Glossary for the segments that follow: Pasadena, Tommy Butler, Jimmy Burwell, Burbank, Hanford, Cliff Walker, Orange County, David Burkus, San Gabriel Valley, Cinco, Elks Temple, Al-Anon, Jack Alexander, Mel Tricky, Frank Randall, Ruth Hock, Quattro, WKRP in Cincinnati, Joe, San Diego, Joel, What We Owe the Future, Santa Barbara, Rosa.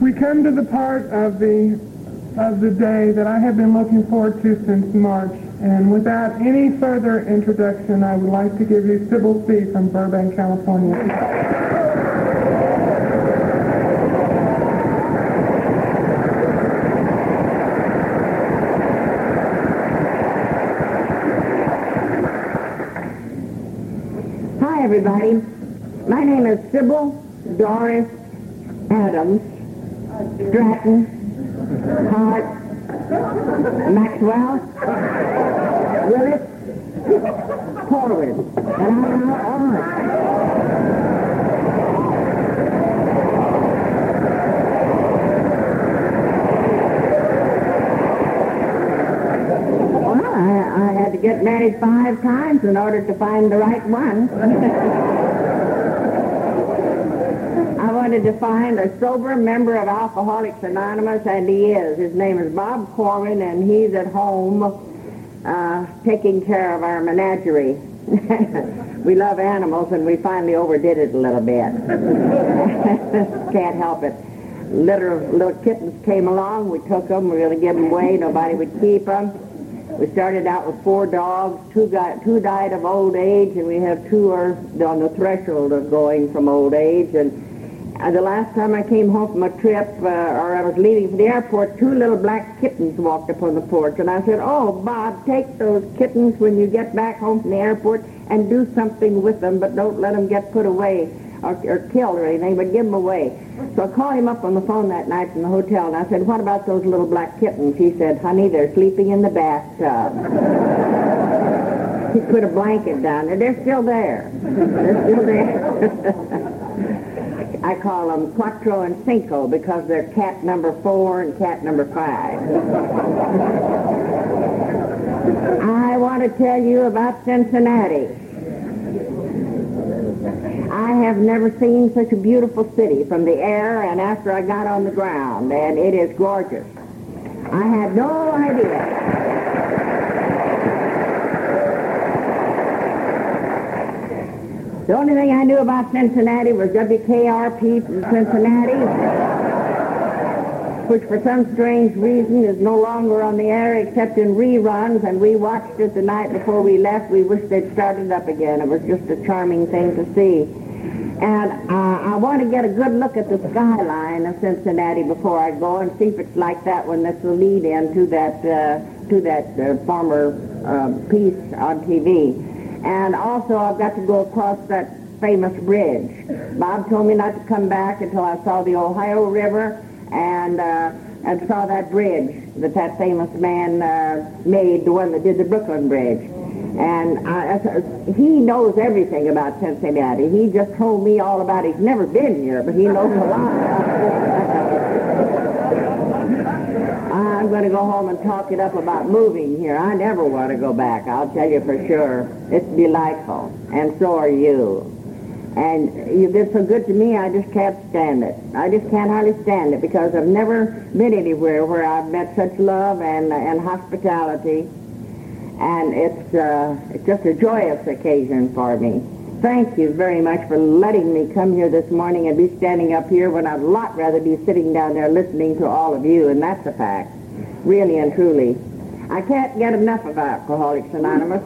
We come to the part of the day that I have been looking forward to since March, and without any further introduction, I would like to give you Sybil C. from Burbank, California. Hi, everybody. My name is Sybil Doris Adams, Stratton, Hart, Maxwell, Willis, Horwood, and I'm not on. Well, I had to get married 5 times in order to find the right one. I wanted to find a sober member of Alcoholics Anonymous, and he is. His name is Bob Corman, and he's at home taking care of our menagerie. We love animals, and we finally overdid it a little bit. Can't help it. Little kittens came along. We took them. We were going to give them away. Nobody would keep them. We started out with 4 dogs. 2 died of old age, and we have 2 are on the threshold of going from old age. And the last time I came home from a trip, or I was leaving for the airport, 2 little black kittens walked up on the porch. And I said, "Oh, Bob, take those kittens when you get back home from the airport and do something with them, but don't let them get put away or killed or anything, but give them away." So I called him up on the phone that night from the hotel, and I said, "What about those little black kittens?" He said, "Honey, they're sleeping in the bathtub." He put a blanket down there. They're still there. They're still there. I call them Quattro and Cinco because they're cat number 4 and cat number 5. I want to tell you about Cincinnati. I have never seen such a beautiful city from the air and after I got on the ground, and it is gorgeous. I had no idea. The only thing I knew about Cincinnati was WKRP in Cincinnati, which for some strange reason is no longer on the air except in reruns, and we watched it the night before we left. We wished they'd started up again. It was just a charming thing to see. And I want to get a good look at the skyline of Cincinnati before I go and see if it's like that one. That's the lead-in to that former piece on TV. And also, I've got to go across that famous bridge. Bob told me not to come back until I saw the Ohio River and saw that bridge that famous man made, the one that did the Brooklyn Bridge. And he knows everything about Cincinnati. He just told me all about it. He's never been here, but he knows a lot. I'm going to go home and talk it up about moving here. I never want to go back, I'll tell you for sure. It's delightful, and so are you. And you've been so good to me, I just can't stand it. I just can't hardly stand it because I've never been anywhere where I've met such love and hospitality. And it's just a joyous occasion for me. Thank you very much for letting me come here this morning and be standing up here when I'd a lot rather be sitting down there listening to all of you, and that's a fact, really and truly. I can't get enough of Alcoholics Anonymous.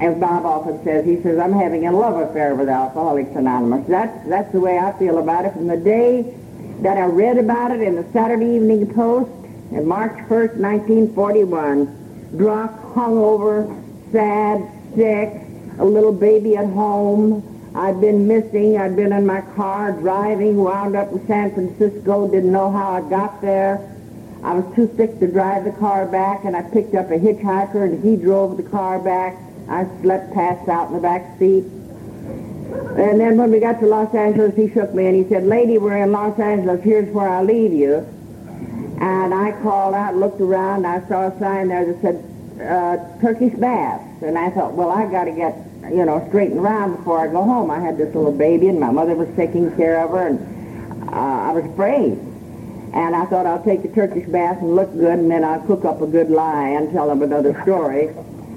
As Bob often says, he says, "I'm having a love affair with Alcoholics Anonymous." That's the way I feel about it. From the day that I read about it in the Saturday Evening Post on March 1st, 1941, drunk, hungover, sad, sick, a little baby at home. I'd been missing. I'd been in my car driving, wound up in San Francisco, didn't know how I got there. I was too sick to drive the car back, and I picked up a hitchhiker, and he drove the car back. I slept passed out in the back seat. And then when we got to Los Angeles, he shook me, and he said, "Lady, we're in Los Angeles. Here's where I leave you." And I called out, looked around, and I saw a sign there that said, Turkish Baths. And I thought, well, I got to get, straightened around before I go home. I had this little baby, and my mother was taking care of her, and I was afraid. And I thought, I'll take the Turkish bath and look good, and then I'll cook up a good lie and tell them another story,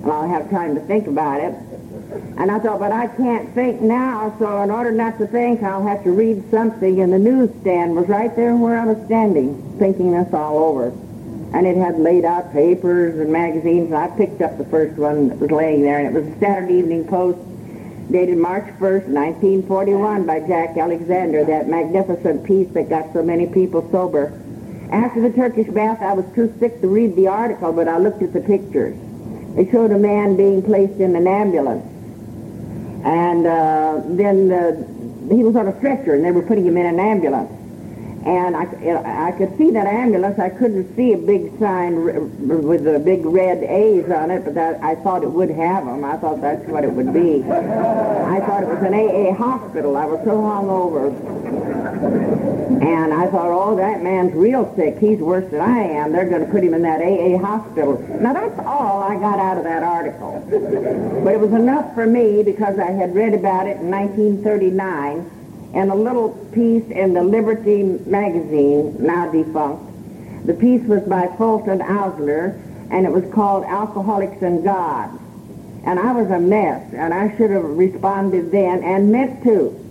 and I'll have time to think about it. And I thought, but I can't think now, so in order not to think, I'll have to read something. And the newsstand was right there where I was standing, thinking this all over. And it had laid out papers and magazines, and I picked up the first one that was laying there, and it was a Saturday Evening Post, dated March 1st, 1941, by Jack Alexander, that magnificent piece that got so many people sober. After the Turkish bath, I was too sick to read the article, but I looked at the pictures. It showed a man being placed in an ambulance, and then he was on a stretcher, and they were putting him in an ambulance. And I could see that ambulance. I couldn't see a big sign with the big red A's on it, but I thought it would have them. I thought that's what it would be. I thought it was an AA hospital. I was so hungover. And I thought, oh, that man's real sick. He's worse than I am. They're going to put him in that AA hospital. Now, that's all I got out of that article. But it was enough for me because I had read about it in 1939. And a little piece in the Liberty Magazine, now defunct. The piece was by Fulton Ousler, and it was called Alcoholics and God. And I was a mess, and I should have responded then, and meant to,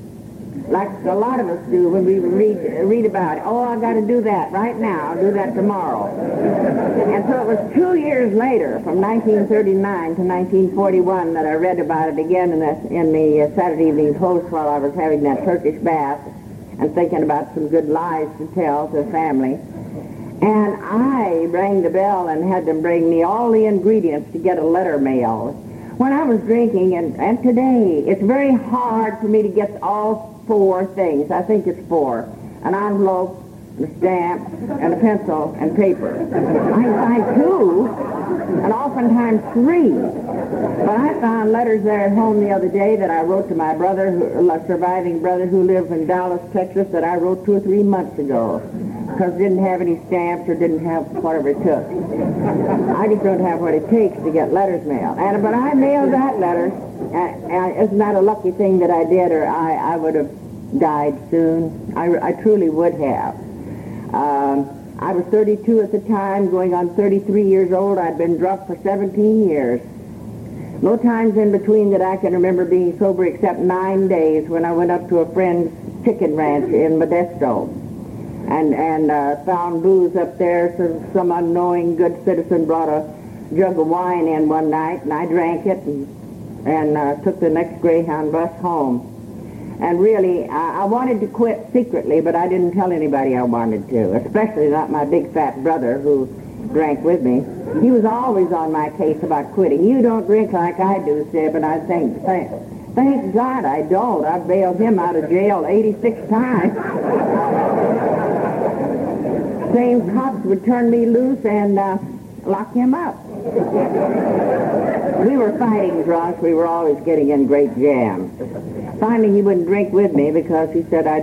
like a lot of us do when we read about it. Oh, I got to do that right now. I'll do that tomorrow. And so it was 2 years later, from 1939 to 1941, that I read about it again in the Saturday Evening Post while I was having that Turkish bath and thinking about some good lies to tell to the family. And I rang the bell and had them bring me all the ingredients to get a letter mailed. When I was drinking, and today, it's very hard for me to get all four things. I think it's four. An envelope, a stamp, and a pencil, and paper. I find two, and oftentimes three. But I found letters there at home the other day that I wrote to my brother, a surviving brother who lived in Dallas, Texas, that I wrote 2 or 3 months ago, because I didn't have any stamps or didn't have whatever it took. I just don't have what it takes to get letters mailed. But I mailed that letter. It's not a lucky thing that I did, or I would have died soon. I truly would have. I was 32 at the time, going on 33 years old. I'd been drunk for 17 years. No times in between that I can remember being sober except 9 days when I went up to a friend's chicken ranch in Modesto and found booze up there. So some unknowing good citizen brought a jug of wine in one night, and I drank it and took the next Greyhound bus home. And really, I wanted to quit secretly, but I didn't tell anybody I wanted to, especially not my big fat brother who drank with me. He was always on my case about quitting. You don't drink like I do, Sib, and I think, thank God I don't. I bailed him out of jail 86 times. Same cops would turn me loose and lock him up. We were fighting drunks. We were always getting in great jams. Finally, he wouldn't drink with me because he said I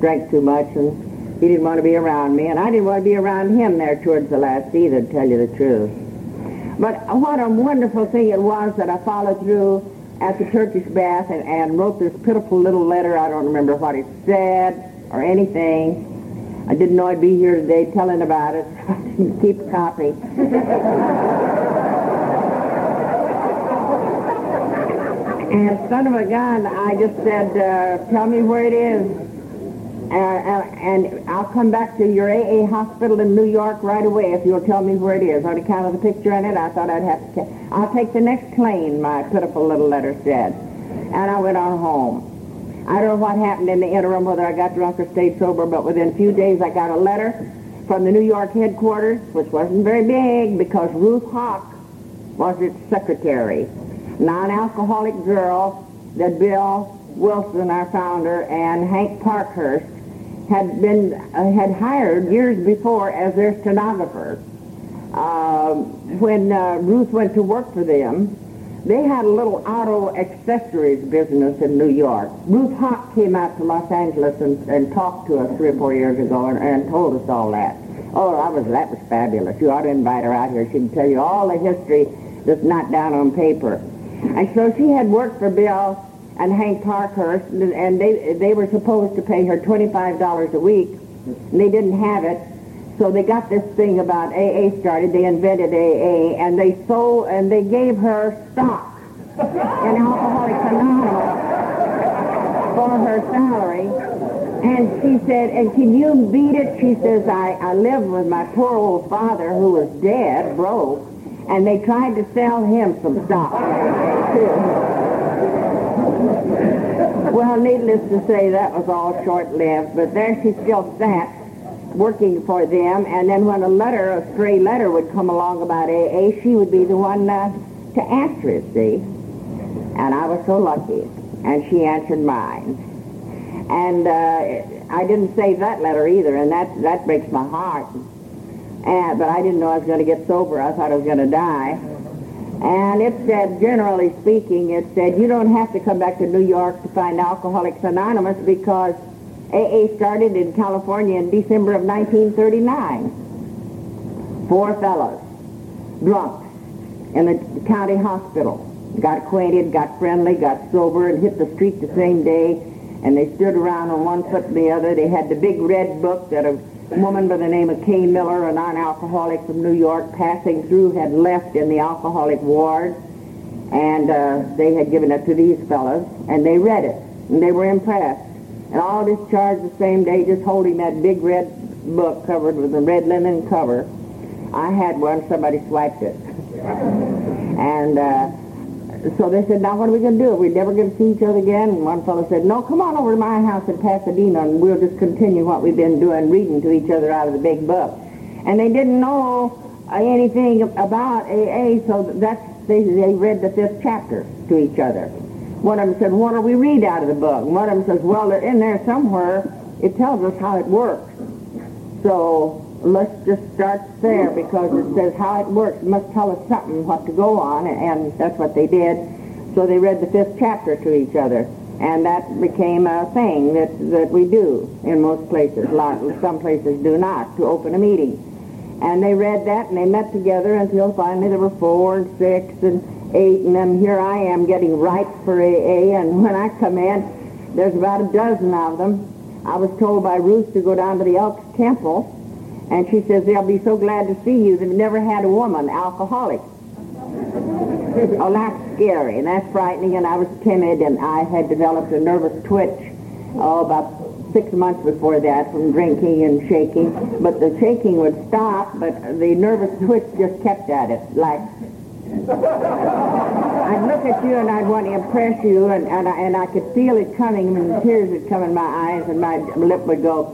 drank too much and he didn't want to be around me. And I didn't want to be around him there towards the last either, to tell you the truth. But what a wonderful thing it was that I followed through at the Turkish bath and wrote this pitiful little letter. I don't remember what it said or anything. I didn't know I'd be here today telling about it. I didn't keep a copy. And son of a gun, I just said, tell me where it is. And I'll come back to your AA hospital in New York right away if you'll tell me where it is. On account of the picture in it, I thought I'd have to... I'll take the next plane, my pitiful little letter said. And I went on home. I don't know what happened in the interim, whether I got drunk or stayed sober, but within a few days I got a letter from the New York headquarters, which wasn't very big because Ruth Hock was its secretary, non-alcoholic girl that Bill Wilson, our founder, and Hank Parkhurst had hired years before as their stenographer. When Ruth went to work for them, they had a little auto accessories business in New York. Ruth Hock came out to Los Angeles and talked to us 3 or 4 years ago and told us all that. That was fabulous. You ought to invite her out here. She can tell you all the history that's not down on paper. And so she had worked for Bill and Hank Parkhurst, and they were supposed to pay her $25 a week, and they didn't have it. So they got this thing about AA started. They invented AA, and they gave her stock in Alcoholics Anonymous for her salary. And she said, and can you beat it? She says, I lived with my poor old father who was dead, broke, and they tried to sell him some stock. Well, needless to say, that was all short-lived, but there she still sat working for them, and then when a stray letter would come along about AA, she would be the one to answer it, see? And I was so lucky, and she answered mine. And I didn't save that letter either, and that breaks my heart. But I didn't know I was going to get sober. I thought I was going to die. And it said, generally speaking, it said, you don't have to come back to New York to find Alcoholics Anonymous because AA started in California in December of 1939. 4 fellows, drunk, in the county hospital. Got acquainted, got friendly, got sober, and hit the street the same day. And they stood around on one foot and the other. They had the big red book that a woman by the name of Kay Miller, a non-alcoholic from New York, passing through, had left in the alcoholic ward. And they had given it to these fellows. And they read it. And they were impressed. And all discharged the same day, just holding that big red book covered with a red linen cover. I had one. Somebody swiped it. And so they said, now what are we going to do? Are we never going to see each other again? And one fellow said, no, come on over to my house in Pasadena, and we'll just continue what we've been doing, reading to each other out of the big book. And they didn't know anything about AA, so they read the 5th chapter to each other. One of them said, what do we read out of the book? And one of them says, well, they're in there somewhere. It tells us how it works. So let's just start there, because it says how it works. It must tell us something, what to go on, and that's what they did. So they read the 5th chapter to each other, and that became a thing that we do in most places. Some places do not, to open a meeting. And they read that, and they met together until finally there were 4 and 6 and 8, and then here I am getting ripe for AA, and when I come in, there's about a dozen of them. I was told by Ruth to go down to the Elks Temple, and she says, they'll be so glad to see you. They've never had a woman, alcoholic. Oh, that's scary, and that's frightening, and I was timid, and I had developed a nervous twitch, about 6 months before that from drinking and shaking. But the shaking would stop, but the nervous twitch just kept at it, like, I'd look at you and I'd want to impress you, and I could feel it coming, and tears would come in my eyes, and my lip would go,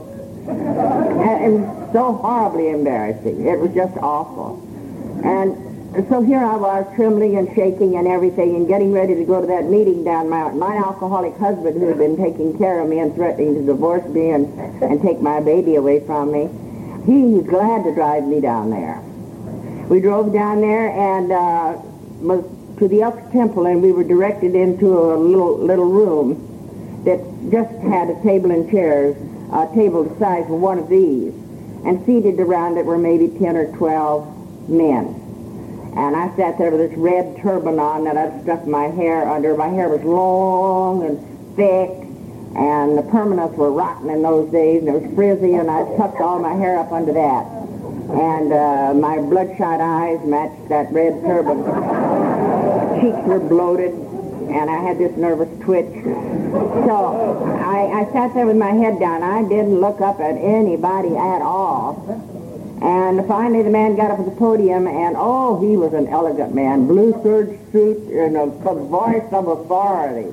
and so horribly embarrassing. It was just awful. And so here I was, trembling and shaking and everything, and getting ready to go to that meeting down mountain. My alcoholic husband, who had been taking care of me and threatening to divorce me and take my baby away from me, he was glad to drive me down there. We drove down there and was to the Elks Temple, and we were directed into a little room that just had a table and chairs, a table the size of one of these, and seated around it were maybe 10 or 12 men. And I sat there with this red turban on that I'd stuck my hair under. My hair was long and thick, and the permanents were rotten in those days, and it was frizzy, and I tucked all my hair up under that. And my bloodshot eyes matched that red turban. Cheeks were bloated, and I had this nervous twitch. So I sat there with my head down. I didn't look up at anybody at all. And finally the man got up at the podium, and oh, he was an elegant man. Blue serge suit and a voice of authority.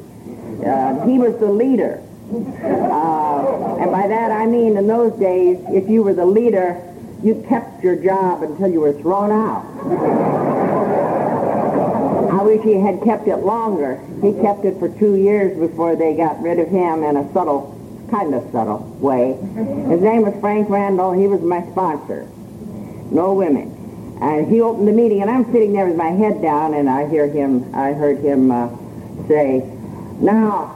He was the leader. And by that I mean in those days, if you were the leader, you kept your job until you were thrown out. I wish he had kept it longer. He kept it for 2 years before they got rid of him in a kind of subtle way. His name was Frank Randall. He was my sponsor. No women. And he opened the meeting, and I'm sitting there with my head down, and I heard him say, now,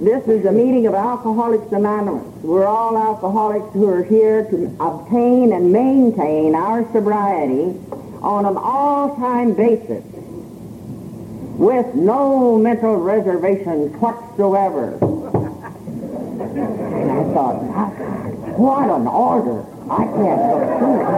this is a meeting of Alcoholics Anonymous. We're all alcoholics who are here to obtain and maintain our sobriety on an all-time basis with no mental reservations whatsoever. And I thought, what an order. I can't go through it.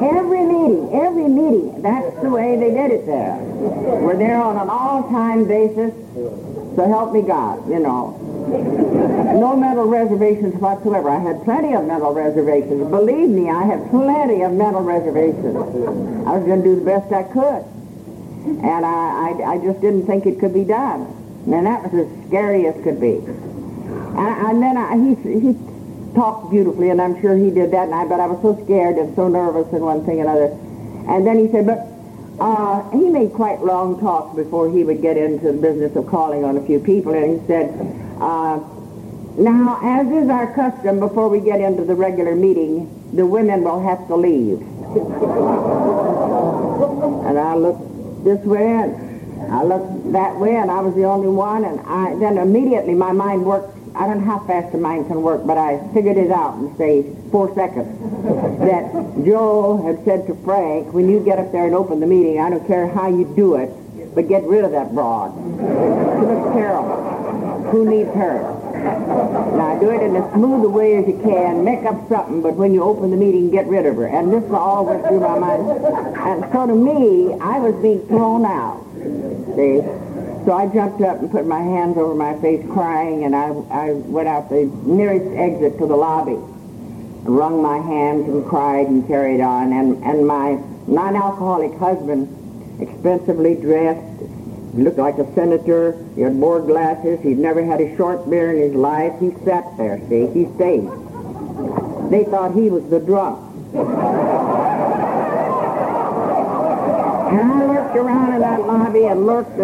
Every meeting, that's the way they did it there. We're there on an all-time basis, so help me God, you know. No mental reservations whatsoever. I had plenty of mental reservations. Believe me, I had plenty of mental reservations. I was going to do the best I could. And I just didn't think it could be done. And that was as scary as could be. And then he talked beautifully, and I'm sure he did that night, but I was so scared and so nervous and one thing and another. And then he said, but he made quite long talks before he would get into the business of calling on a few people, and he said, now, as is our custom, before we get into the regular meeting, the women will have to leave. And I looked this way, and I looked that way, and I was the only one, and then immediately my mind worked. I don't know how fast the mind can work, but I figured it out in, say, 4 seconds, that Joel had said to Frank, when you get up there and open the meeting, I don't care how you do it, but get rid of that broad. She looks terrible. Who needs her? Now, do it in as smooth a way as you can. Make up something, but when you open the meeting, get rid of her. And this all went through my mind. And so to me, I was being thrown out, see? So I jumped up and put my hands over my face crying, and I went out the nearest exit to the lobby, wrung my hands and cried and carried on. And my non-alcoholic husband, expensively dressed, looked like a senator, he had more glasses, he'd never had a short beer in his life, he sat there, see, he stayed. They thought he was the drunk. And I lurked around in that lobby and lurked,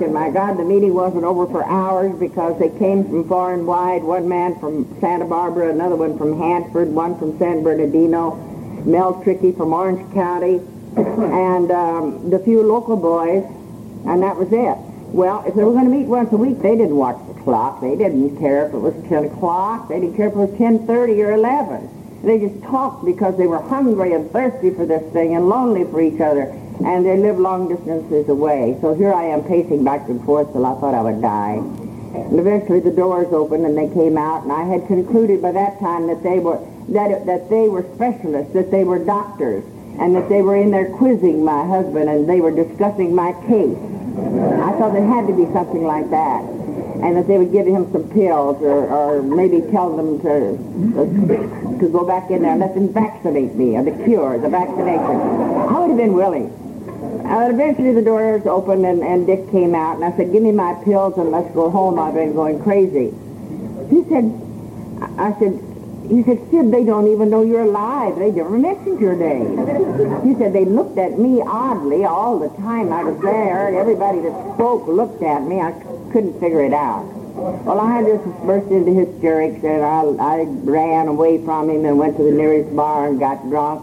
and my God, the meeting wasn't over for hours because they came from far and wide, one man from Santa Barbara, another one from Hanford, one from San Bernardino, Mel Tricky from Orange County, and the few local boys, and that was it. Well, if they were going to meet once a week, they didn't watch the clock. They didn't care if it was 10 o'clock. They didn't care if it was 10:30 or 11. They just talked because they were hungry and thirsty for this thing and lonely for each other. And they lived long distances away. So here I am pacing back and forth till I thought I would die. And eventually the doors opened and they came out, and I had concluded by that time that they were specialists, that they were doctors, and that they were in there quizzing my husband and they were discussing my case. I thought there had to be something like that. And that they would give him some pills or maybe tell them to go back in there and let them vaccinate me, or the cure, the vaccination. I would have been willing. Eventually the doors opened and Dick came out, and I said, give me my pills and let's go home. I've been going crazy. He said, Sid, they don't even know you're alive. They never mentioned your name. He said, they looked at me oddly all the time I was there, and everybody that spoke looked at me. I couldn't figure it out. Well, I just burst into hysterics, and I ran away from him and went to the nearest bar and got drunk.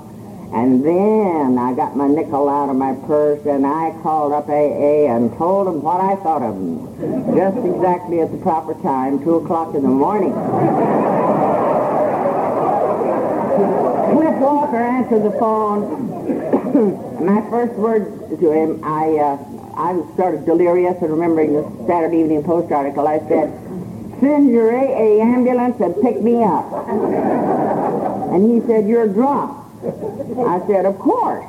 And then I got my nickel out of my purse, and I called up AA and told them what I thought of them, just exactly at the proper time, 2 o'clock in the morning. Cliff Walker answered the phone. My first word to him, I was sort of delirious, and remembering the Saturday Evening Post article, I said, send your AA ambulance and pick me up. And he said, you're drunk. I said, of course.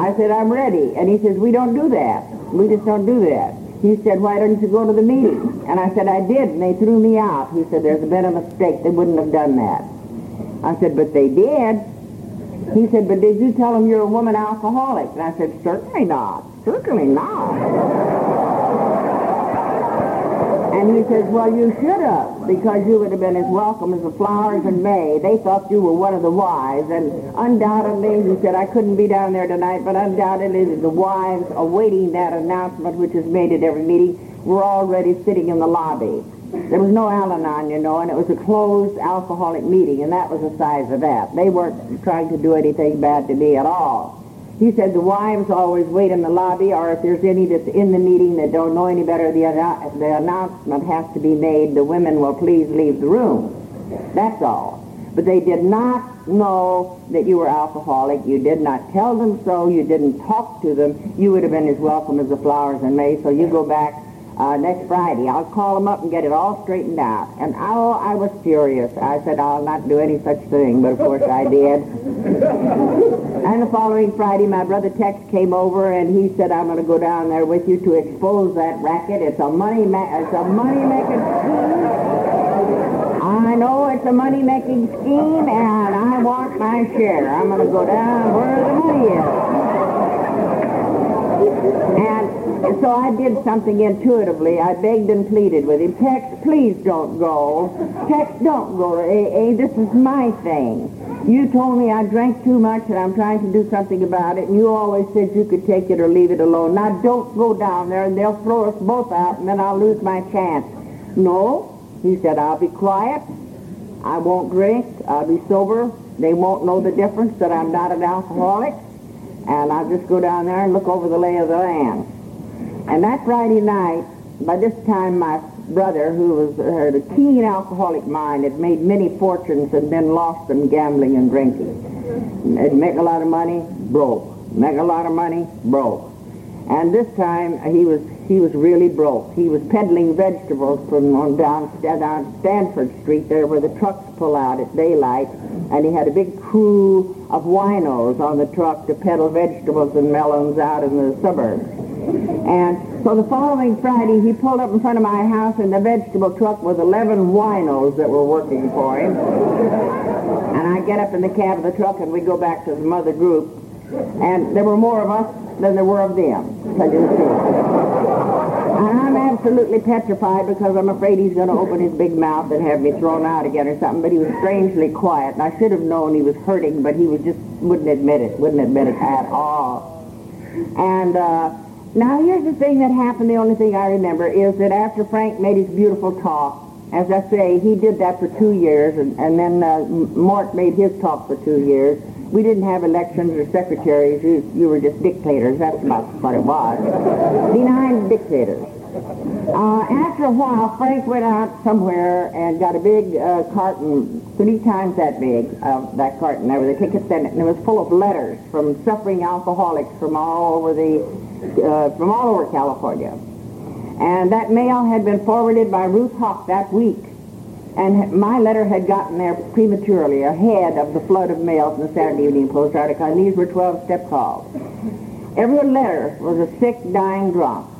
I said, I'm ready. And he says, we don't do that. We just don't do that. He said, why don't you go to the meeting? And I said, I did, and they threw me out. He said, there's been a mistake. They wouldn't have done that. I said, but they did. He said, but did you tell them you're a woman alcoholic? And I said, certainly not. Certainly not. And he says, well, you should have, because you would have been as welcome as the flowers in May. They thought you were one of the wives. And undoubtedly, he said, I couldn't be down there tonight, but undoubtedly the wives awaiting that announcement, which is made at every meeting, were already sitting in the lobby. There was no Al-Anon, you know, and it was a closed alcoholic meeting, and that was the size of that. They weren't trying to do anything bad to me at all. He said the wives always wait in the lobby, or if there's any that's in the meeting that don't know any better, the announcement has to be made, the women will please leave the room. That's all. But they did not know that you were alcoholic. You did not tell them so. You didn't talk to them. You would have been as welcome as the flowers in May, so you go back next Friday. I'll call them up and get it all straightened out. And I was furious. I said, I'll not do any such thing, but of course I did. And the following Friday, my brother Tex came over, and he said, I'm going to go down there with you to expose that racket. It's a money-making scheme. I know it's a money-making scheme, and I want my share. I'm going to go down where the money is. And so I did something intuitively. I begged and pleaded with him. Tex, please don't go. Tex, don't go. A, this is my thing. You told me I drank too much and I'm trying to do something about it. And you always said you could take it or leave it alone. Now, don't go down there and they'll throw us both out and then I'll lose my chance. No, he said, I'll be quiet. I won't drink. I'll be sober. They won't know the difference that I'm not an alcoholic. And I'll just go down there and look over the lay of the land. And that Friday night, by this time my brother, who was a keen alcoholic mind, had made many fortunes and then lost them gambling and drinking. He'd make a lot of money, broke. Make a lot of money, broke. And this time he was really broke. He was peddling vegetables from down Stanford Street there where the trucks pull out at daylight. And he had a big crew of winos on the truck to peddle vegetables and melons out in the suburbs. And so the following Friday, he pulled up in front of my house in the vegetable truck with 11 winos that were working for him. And I get up in the cab of the truck, and we go back to the mother group. And there were more of us than there were of them, to tell you the truth. And I'm absolutely petrified because I'm afraid he's going to open his big mouth and have me thrown out again or something. But he was strangely quiet, and I should have known he was hurting, but he was just wouldn't admit it at all. And now, here's the thing that happened. The only thing I remember is that after Frank made his beautiful talk, as I say, he did that for 2 years, and then Mort made his talk for 2 years. We didn't have elections or secretaries. You were just dictators. That's about what it was. Benign dictators. After a while, Frank went out somewhere and got a big carton, 3 times that big, that carton. There was a ticket in it, and it was full of letters from suffering alcoholics from all over California. And that mail had been forwarded by Ruth Hock that week. And my letter had gotten there prematurely, ahead of the flood of mail from the Saturday Evening Post article. And these were 12-step calls. Every letter was a sick, dying drop.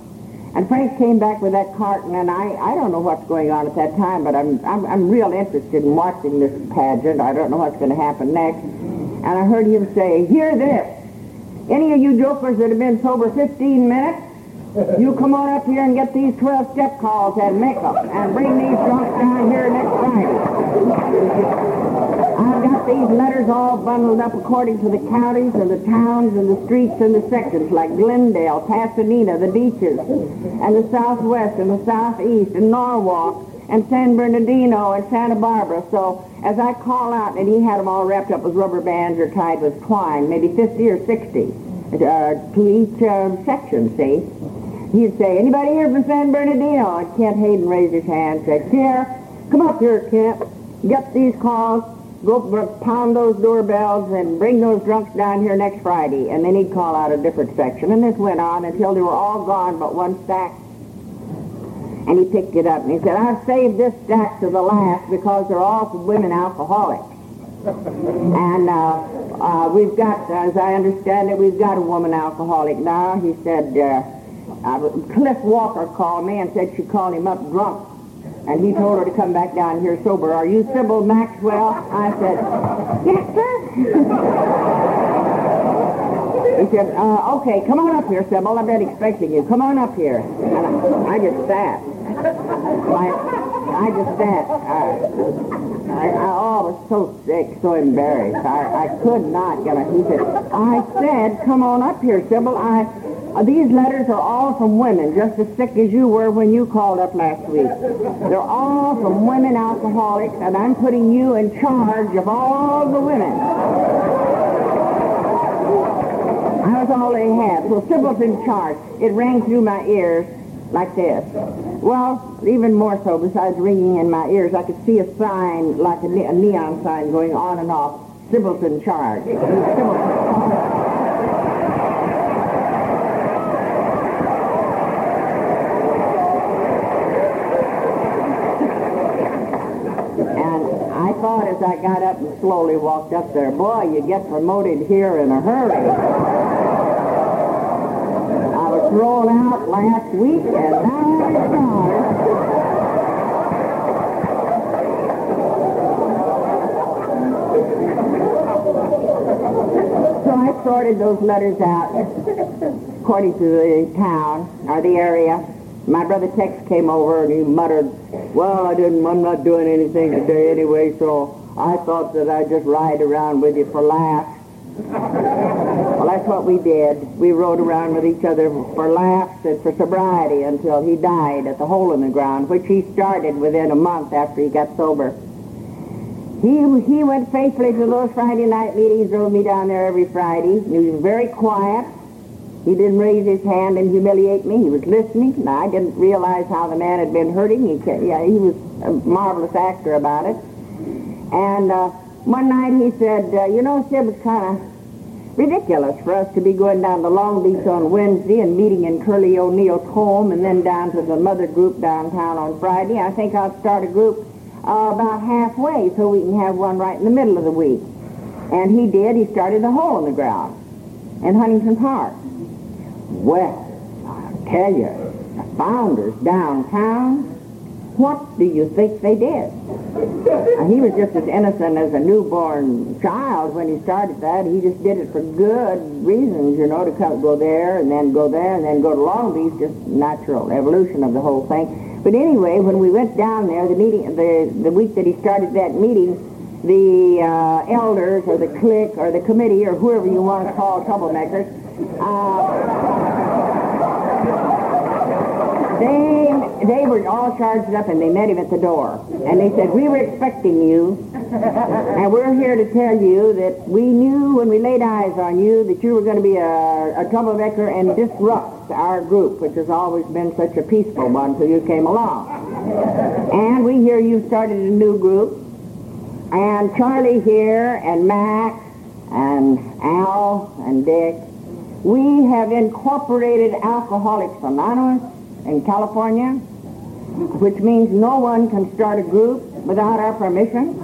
And Frank came back with that carton, and I don't know what's going on at that time, but I'm real interested in watching this pageant. I don't know what's going to happen next. And I heard him say, hear this. Any of you jokers that have been sober 15 minutes, you come on up here and get these 12-step calls and make them, and bring these drunks down here next Friday. I've got these letters all bundled up according to the counties and the towns and the streets and the sections, like Glendale, Pasadena, the beaches, and the southwest and the southeast, and Norwalk, and San Bernardino, and Santa Barbara. So as I call out, and he had them all wrapped up with rubber bands or tied with twine, maybe 50 or 60 to each section, see? He'd say, anybody here from San Bernardino? And Kent Hayden raised his hand, said, here, come up here, Kent, get these calls, go pound those doorbells, and bring those drunks down here next Friday. And then he'd call out a different section. And this went on until they were all gone but one stack. And he picked it up and he said, I've saved this stack to the last because they're all women alcoholics. And we've got, as I understand it, we've got a woman alcoholic now. He said, Cliff Walker called me and said she called him up drunk. And he told her to come back down here sober. Are you Sybil Maxwell? I said, yes, sir. He said, okay, come on up here, Sybil. I've been expecting you. Come on up here. And I just sat. I just sat. I was so sick, so embarrassed. I could not get it. He said, I said, come on up here, Sybil. These letters are all from women, just as sick as you were when you called up last week. They're all from women alcoholics, and I'm putting you in charge of all the women. I was all they had. So Sybil's in charge. It rang through my ears. Like this. Well, even more so, besides ringing in my ears, I could see a sign, like a neon sign going on and off, Sybil's in charge. Sybil's in charge. just slowly walked up there. Boy, you get promoted here in a hurry. I was thrown out last week, and now it's gone. So I sorted those letters out according to the town or the area. My brother Tex came over and he muttered, well, I'm not doing anything today anyway, so I thought that I'd just ride around with you for laughs. Well, that's what we did. We rode around with each other for laughs and for sobriety until he died at the hole in the ground, which he started within a month after he got sober. He went faithfully to those Friday night meetings, drove me down there every Friday. He was very quiet. He didn't raise his hand and humiliate me. He was listening. And I didn't realize how the man had been hurting. He was a marvelous actor about it. And one night he said, you know, Sib, it's kind of ridiculous for us to be going down to Long Beach on Wednesday and meeting in Curly O'Neill's home and then down to the mother group downtown on Friday. I think I'll start a group about halfway so we can have one right in the middle of the week. And he did. He started a hole in the ground in Huntington Park. Well, I'll tell you, the founders downtown, what do you think they did? He was just as innocent as a newborn child when he started that. He just did it for good reasons, you know, to go there and then go there and then go to Long Beach, just natural evolution of the whole thing. But anyway, when we went down there, the week that he started that meeting, the elders or the clique or the committee or whoever you want to call troublemakers, they were all charged up and they met him at the door. And they said, we were expecting you, and we're here to tell you that we knew when we laid eyes on you that you were going to be a troublemaker and disrupt our group, which has always been such a peaceful one until you came along. And we hear you've started a new group, and Charlie here, and Max, and Al, and Dick. We have incorporated Alcoholics Anonymous in California, which means no one can start a group without our permission.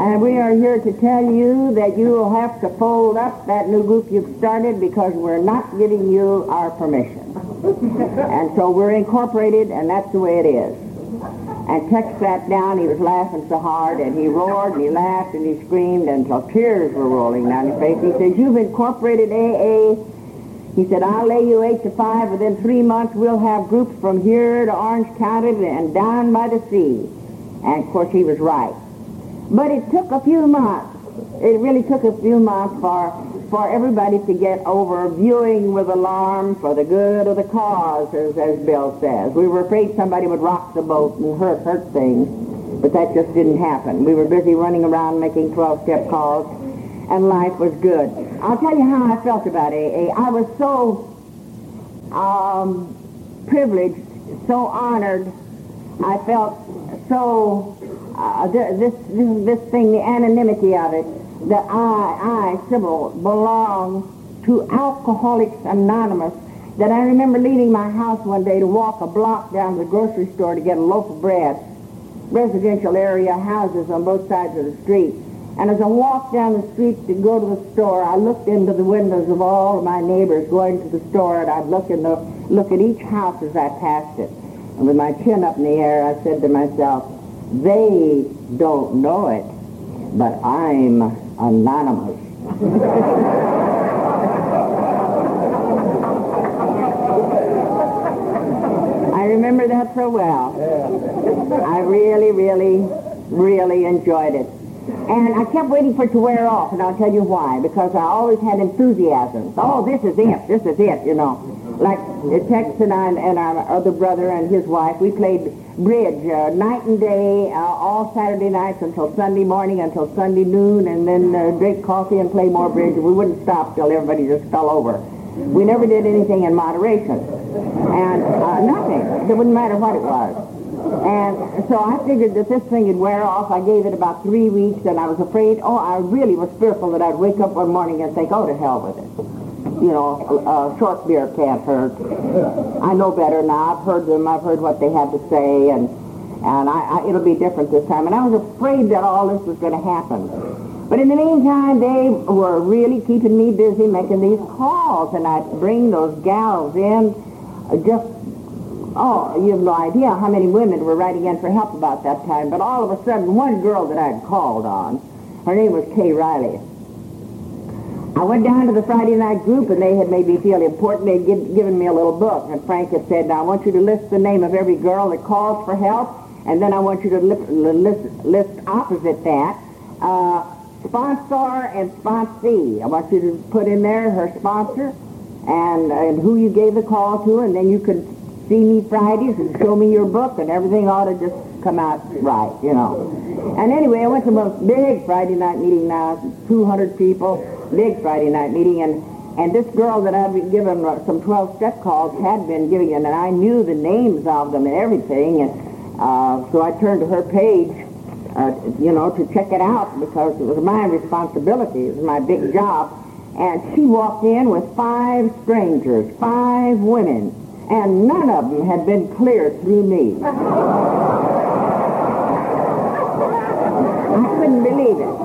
And we are here to tell you that you will have to fold up that new group you've started because we're not giving you our permission. And so we're incorporated, and that's the way it is. And Tex sat down, he was laughing so hard, and he roared, and he laughed, and he screamed until tears were rolling down his face. He says, you've incorporated AA. He said, I'll lay you 8 to 5. Within 3 months, we'll have groups from here to Orange County and down by the sea. And, of course, he was right. But it took a few months. It really took a few months for everybody to get over viewing with alarm for the good of the cause, as Bill says. We were afraid somebody would rock the boat and hurt things, but that just didn't happen. We were busy running around making 12-step calls, and life was good. I'll tell you how I felt about AA. I was so privileged, so honored. I felt so... this thing, the anonymity of it, that I, Sybil, belong to Alcoholics Anonymous, that I remember leaving my house one day to walk a block down to the grocery store to get a loaf of bread, residential area, houses on both sides of the street. And as I walked down the street to go to the store, I looked into the windows of all of my neighbors going to the store, and I'd look at each house as I passed it. And with my chin up in the air, I said to myself, they don't know it, but I'm anonymous. I remember that so well. Yeah. I really, really, really enjoyed it. And I kept waiting for it to wear off, and I'll tell you why, because I always had enthusiasm. Oh, this is it, you know. Like Tex and I and our other brother and his wife, we played bridge night and day, all Saturday nights until Sunday morning, until Sunday noon, and then drink coffee and play more bridge. We wouldn't stop till everybody just fell over. We never did anything in moderation. And nothing. It wouldn't matter what it was. And so I figured that this thing would wear off. I gave it about 3 weeks, and I was afraid, I really was fearful that I'd wake up one morning and think, to hell with it. You know, short beer can't hurt. I know better now. I've heard what they had to say, and And it'll be different this time. And I was afraid that all this was going to happen. But in the meantime, they were really keeping me busy making these calls. And I'd bring those gals in. You have no idea how many women were writing in for help about that time. But all of a sudden, one girl that I'd called on, her name was Kay Riley. I went down to the Friday night group, and they had made me feel important. They'd given me a little book, and Frank had said, now I want you to list the name of every girl that calls for help, and then I want you to list opposite that, sponsor and sponsee. I want you to put in there her sponsor and who you gave the call to, and then you could see me Fridays and show me your book, and everything ought to just come out right, you know. And anyway, I went to a big Friday night meeting now, 200 people. Big Friday night meeting, and this girl that I'd been given some 12-step calls had been giving them, and I knew the names of them and everything, and so I turned to her page, to check it out, because it was my responsibility, it was my big job, and she walked in with 5 strangers, 5 women, and none of them had been cleared through me. I couldn't believe it.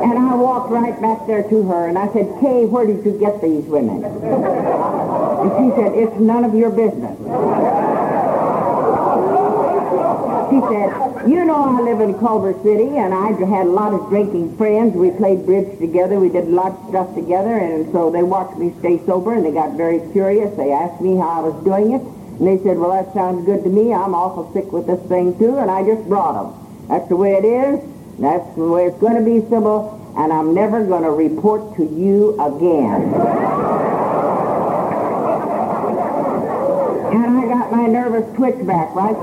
And I walked right back there to her, and I said, Kay, where did you get these women? And she said, it's none of your business. She said, you know I live in Culver City, and I had a lot of drinking friends. We played bridge together. We did a lot of stuff together, and so they watched me stay sober, and they got very curious. They asked me how I was doing it, and they said, well, that sounds good to me. I'm awful sick with this thing, too, and I just brought them. That's the way it is. That's the way it's going to be, Sybil, and I'm never going to report to you again. And I got my nervous twitch back, right?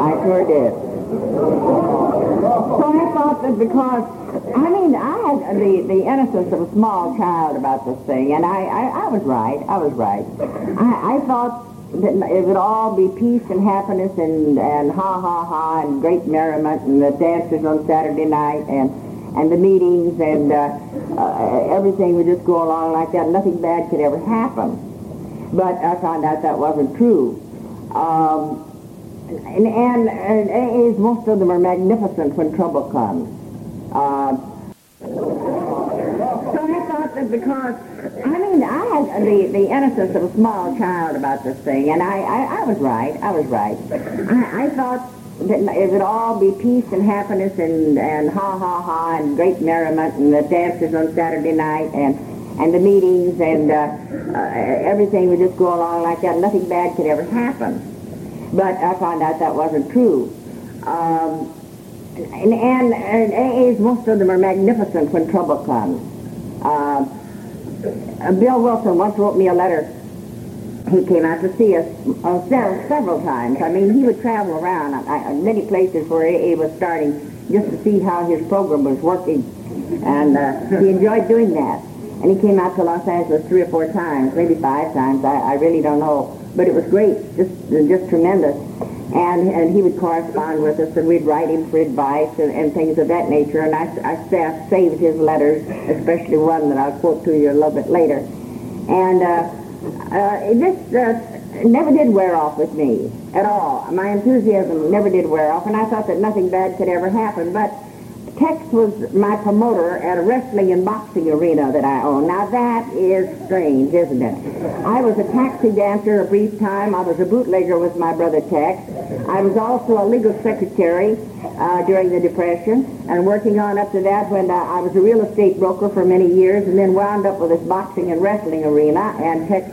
I sure did. So I thought that because, I had the innocence of a small child about this thing, and I was right. I was right. I thought that it would all be peace and happiness and ha, ha, ha, and great merriment, and the dances on Saturday night, and the meetings, and everything would just go along like that. Nothing bad could ever happen. But I found out that wasn't true. And most of them are magnificent when trouble comes. Because, I had the innocence of a small child about this thing, and I was right. I was right. I thought that it would all be peace and happiness and ha, ha, ha, and great merriment, and the dances on Saturday night, and the meetings, and everything would just go along like that. Nothing bad could ever happen. But I found out that wasn't true. And AAs, most of them are magnificent when trouble comes. Bill Wilson once wrote me a letter. He came out to see us several times. He would travel around many places where AA was starting just to see how his program was working. And he enjoyed doing that. And he came out to Los Angeles 3 or 4 times, maybe 5 times. I really don't know. But it was great, just tremendous. And he would correspond with us, and we'd write him for advice and things of that nature. And I saved his letters, especially one that I'll quote to you a little bit later. And this never did wear off with me at all. My enthusiasm never did wear off, and I thought that nothing bad could ever happen. But Tex was my promoter at a wrestling and boxing arena that I own. Now that is strange, isn't it? I was a taxi dancer a brief time. I was a bootlegger with my brother Tex. I was also a legal secretary during the Depression, and working on up to that when I was a real estate broker for many years, and then wound up with this boxing and wrestling arena, and Tex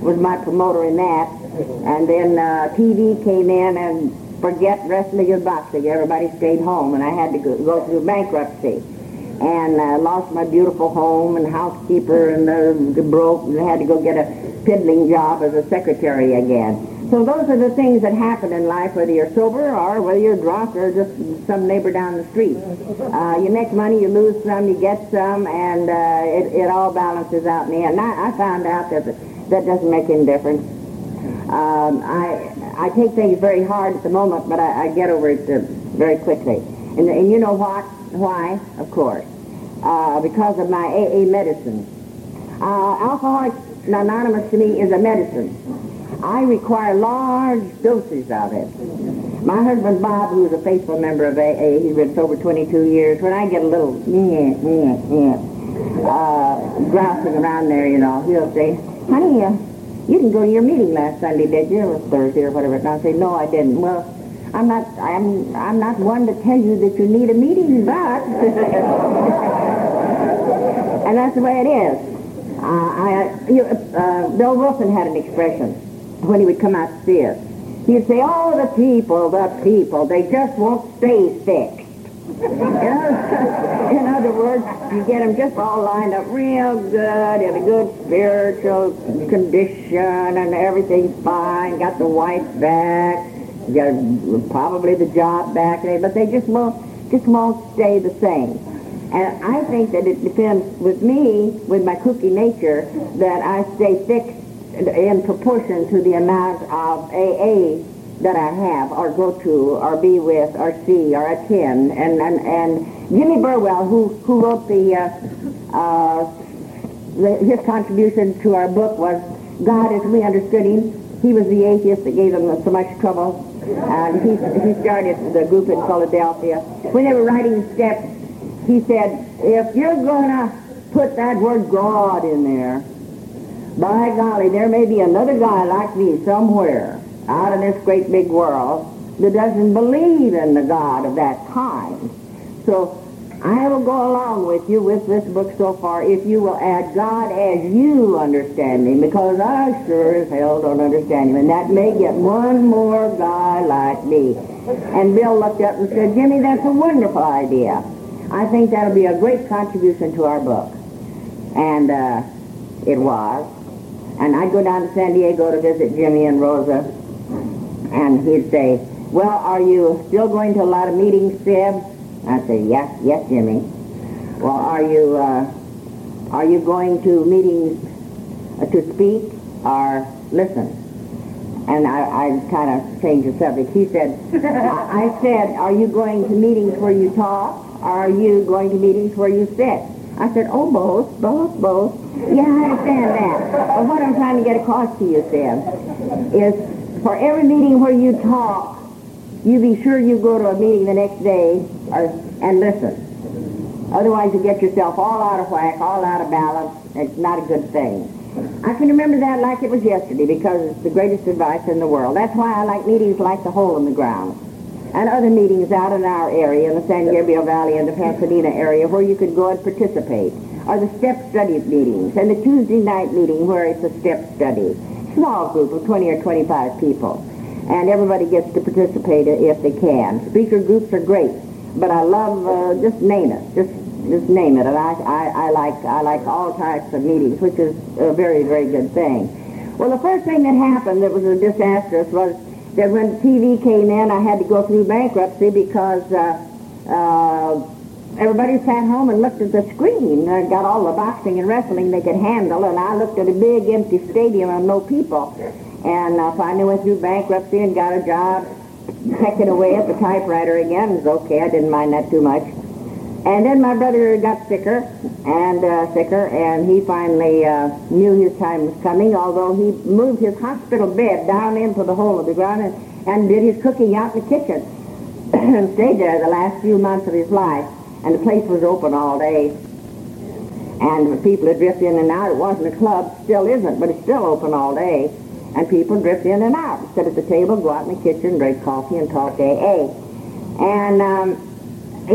was my promoter in that. And then TV came in, and forget wrestling and boxing. Everybody stayed home, and I had to go through bankruptcy. And I lost my beautiful home and housekeeper, and broke, and had to go get a piddling job as a secretary again. So those are the things that happen in life, whether you're sober or whether you're drunk or just some neighbor down the street. You make money, you lose some, you get some, and it all balances out in the end. And I found out that doesn't make any difference. I take things very hard at the moment, but I get over it very quickly. And you know what? Why? Of course. Because of my AA medicine. Alcoholics Anonymous to me is a medicine. I require large doses of it. My husband, Bob, who is a faithful member of AA, he's been sober 22 years. When I get a little grousing around there, you know, he'll say, honey, you didn't go to your meeting last Sunday, did you? Or Thursday or whatever. And I'll say, no, I didn't. Well, I'm not one to tell you that you need a meeting, but... And that's the way it is. Bill Wilson had an expression when he would come out to see us. He'd say, oh, the people, they just won't stay fixed. In other words, you get them just all lined up real good, in a good spiritual condition, and everything's fine, got the wife back, got probably the job back, but they just won't stay the same. And I think that it depends with me, with my kooky nature, that I stay fixed in proportion to the amount of AA that I have, or go to, or be with, or see, or attend. And Jimmy Burwell, who wrote his contribution to our book was God as we understood him. He was the atheist that gave him so much trouble. And he started the group in Philadelphia. When they were writing the steps, he said, if you're going to put that word God in there, by golly, there may be another guy like me somewhere out in this great big world that doesn't believe in the God of that kind. So I will go along with you with this book so far if you will add God as you understand him, because I sure as hell don't understand him, and that may get one more guy like me. And Bill looked up and said, Jimmy, that's a wonderful idea. I think that'll be a great contribution to our book. And it was. And I'd go down to San Diego to visit Jimmy and Rosa, and he'd say, well, are you still going to a lot of meetings, Sib? I'd say, yes, Jimmy. Well, are you going to meetings to speak or listen? And I kind of changed the subject. He said, I said, are you going to meetings where you talk, or are you going to meetings where you sit? I said, oh, both. Yeah, I understand that. But what I'm trying to get across to you, Sib, is for every meeting where you talk, you be sure you go to a meeting the next day and listen. Otherwise, you get yourself all out of whack, all out of balance. It's not a good thing. I can remember that like it was yesterday because it's the greatest advice in the world. That's why I like meetings like the hole in the ground. And other meetings out in our area, in the San Gabriel Valley and the Pasadena area, where you could go and participate, are the step study meetings, and the Tuesday night meeting where it's a step study, small group of 20 or 25 people, and everybody gets to participate if they can. Speaker groups are great, but I love just name it, and I like all types of meetings, which is a very, very good thing. Well, the first thing that happened that was a disastrous was that when TV came in, I had to go through bankruptcy because everybody sat home and looked at the screen. I got all the boxing and wrestling they could handle, and I looked at a big empty stadium and no people. And I finally went through bankruptcy and got a job pecking away at the typewriter again. It was okay. I didn't mind that too much. And then my brother got sicker, and he finally knew his time was coming, although he moved his hospital bed down into the hole of the ground and did his cooking out in the kitchen and stayed there the last few months of his life. And the place was open all day, and the people would drift in and out. It wasn't a club, still isn't, but it's still open all day, and people drift in and out. Sit at the table, go out in the kitchen, drink coffee, and talk AA. And... he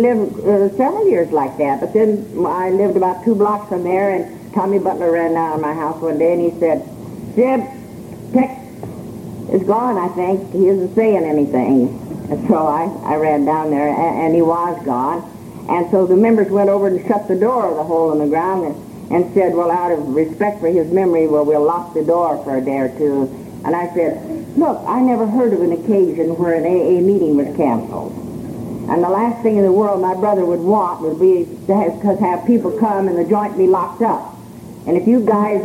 lived several years like that, but then I lived about 2 blocks from there, and Tommy Butler ran down to my house one day, and he said, Sib, Tex is gone, I think. He isn't saying anything. And so I ran down there, and he was gone. And so the members went over and shut the door of the hole in the ground and said, well, out of respect for his memory, well, we'll lock the door for a day or two. And I said, look, I never heard of an occasion where an AA meeting was canceled. And the last thing in the world my brother would want would be to have people come and the joint be locked up. And if you guys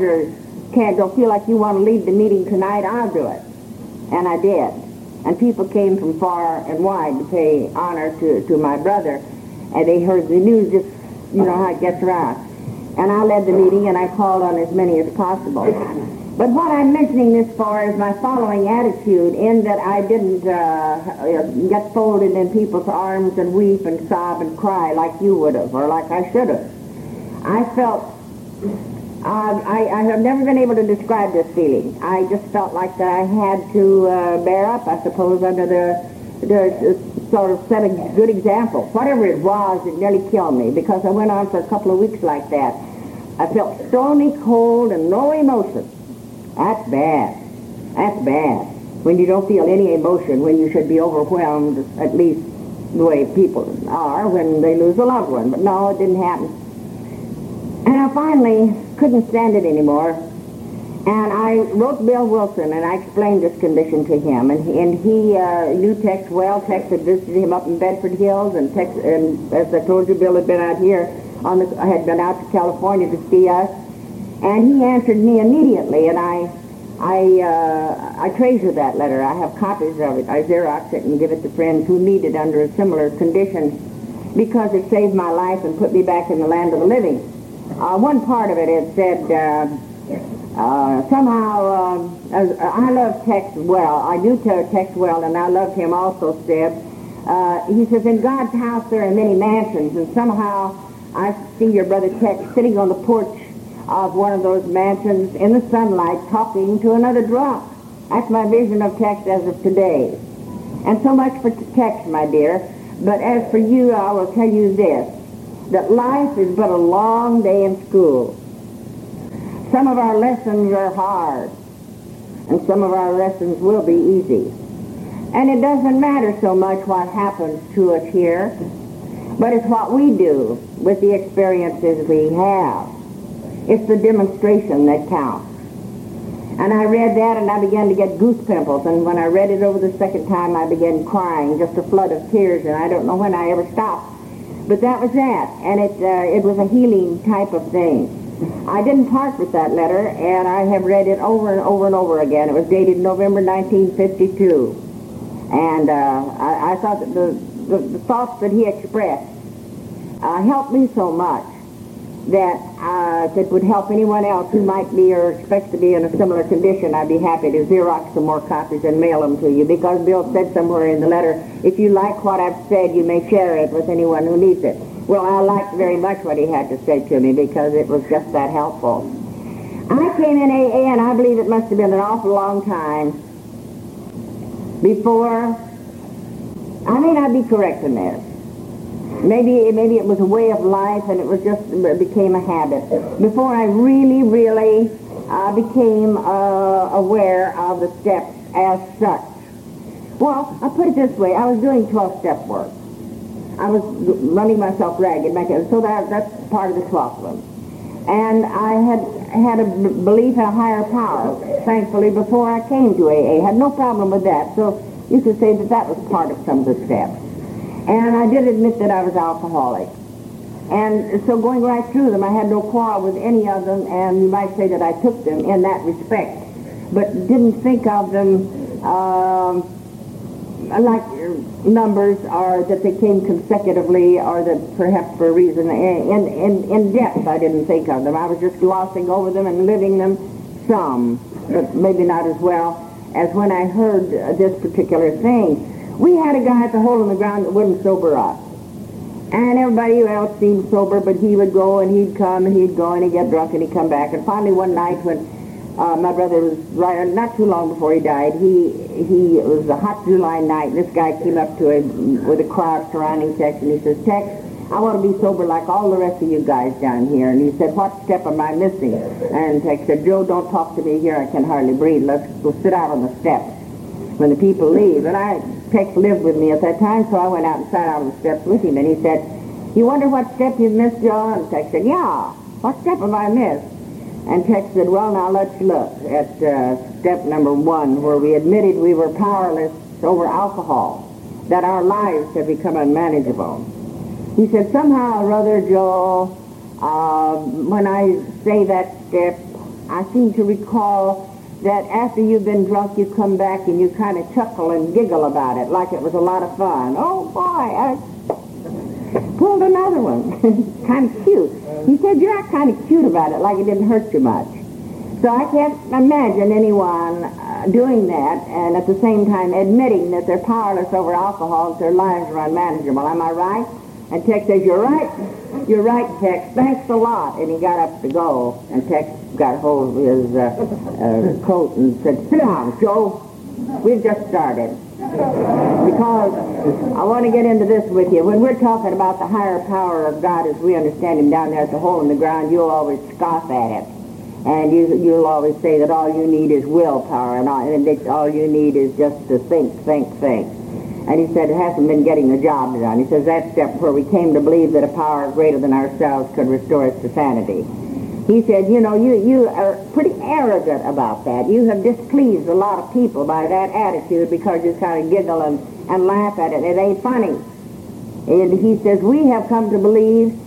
don't feel like you want to leave the meeting tonight, I'll do it. And I did. And people came from far and wide to pay honor to my brother. And they heard the news, just, you know, how it gets around. and I led the meeting, and I called on as many as possible. But what I'm mentioning this for is my following attitude, in that I didn't get folded in people's arms and weep and sob and cry like you would have, or like I should have. I felt... I have never been able to describe this feeling. I just felt like that I had to bear up, I suppose, under the sort of set a good example. Whatever it was, it nearly killed me, because I went on for a couple of weeks like that. I felt stony cold and no emotion. That's bad. That's bad. When you don't feel any emotion, when you should be overwhelmed, at least the way people are when they lose a loved one. But no, it didn't happen. And I finally couldn't stand it anymore, and I wrote Bill Wilson, and I explained this condition to him, and he knew Tex well. Tex had visited him up in Bedford Hills, and Tex, and as I told you, Bill had been out here had been out to California to see us, and he answered me immediately, and I treasure that letter. I have copies of it. I Xerox it and give it to friends who need it under a similar condition, because it saved my life and put me back in the land of the living. One part of it, it said, I love Tex well. I do Tex well, and I loved him also, Sib. He says, in God's house there are many mansions, and somehow I see your brother Tex sitting on the porch of one of those mansions in the sunlight talking to another drunk. That's my vision of Tex as of today. And so much for Tex, my dear. But as for you, I will tell you this, that life is but a long day in school. Some of our lessons are hard, and some of our lessons will be easy. And it doesn't matter so much what happens to us here, but it's what we do with the experiences we have. It's the demonstration that counts. And I read that, and I began to get goose pimples, and when I read it over the second time, I began crying, just a flood of tears, and I don't know when I ever stopped. But that was that, and it was a healing type of thing. I didn't part with that letter, and I have read it over and over and over again. It was dated November 1952, and I thought that the thoughts that he expressed helped me so much that if it would help anyone else who might be or expects to be in a similar condition, I'd be happy to Xerox some more copies and mail them to you, because Bill said somewhere in the letter, if you like what I've said, you may share it with anyone who needs it. Well, I liked very much what he had to say to me, because it was just that helpful. I came in AA, and I believe it must have been an awful long time before, I may not be correct in this, Maybe it was a way of life, and it was just became a habit. Before I really became aware of the steps as such. Well, I put it this way: I was doing 12-step work. I was running myself ragged, so that's part of the 12th one. And I had a belief in a higher power. Thankfully, before I came to AA, I had no problem with that. So you could say that was part of some of the steps. And I did admit that I was alcoholic. And so going right through them, I had no quarrel with any of them, and you might say that I took them in that respect, but didn't think of them like numbers, or that they came consecutively, or that perhaps for a reason. In depth, I didn't think of them. I was just glossing over them and living them some, but maybe not as well as when I heard this particular thing. We had a guy at the hole in the ground that wouldn't sober up. And everybody else seemed sober, but he would go, and he'd come, and he'd go, and he'd get drunk, and he'd come back. And finally one night when my brother was, not too long before he died, it was a hot July night, and this guy came up to him with a crowd surrounding Tex, and he says, Tex, I want to be sober like all the rest of you guys down here. And he said, what step am I missing? And Tex said, Joe, don't talk to me here. I can hardly breathe. Let's go sit out on the steps when the people leave. And Tex lived with me at that time, so I went out and sat on the steps with him, and he said, you wonder what step you missed, Joe? And Tex said, yeah, what step have I missed? And Tex said, well, now let's look at step number 1, where we admitted we were powerless over alcohol, that our lives had become unmanageable. He said, somehow or other, Joe, when I say that step, I seem to recall that after you've been drunk, you come back and you kind of chuckle and giggle about it like it was a lot of fun. Oh, boy. pulled another one. Kind of cute. He said, you're not kind of cute about it, like it didn't hurt you much. So I can't imagine anyone doing that and at the same time admitting that they're powerless over alcohol, that their lives are unmanageable. Am I right? And Tex says, you're right, Tex, thanks a lot. And he got up to go, and Tex got hold of his coat and said, sit down, Joe, we've just started. Because I want to get into this with you. When we're talking about the higher power of God as we understand him down there at the hole in the ground, you'll always scoff at it. And you'll always say that all you need is willpower, and all you need is just to think. And he said, it hasn't been getting the job done. He says, that's step where we came to believe that a power greater than ourselves could restore us to sanity. He said, you are pretty arrogant about that. You have displeased a lot of people by that attitude because you kind of giggle and laugh at it. It ain't funny. And he says, we have come to believe.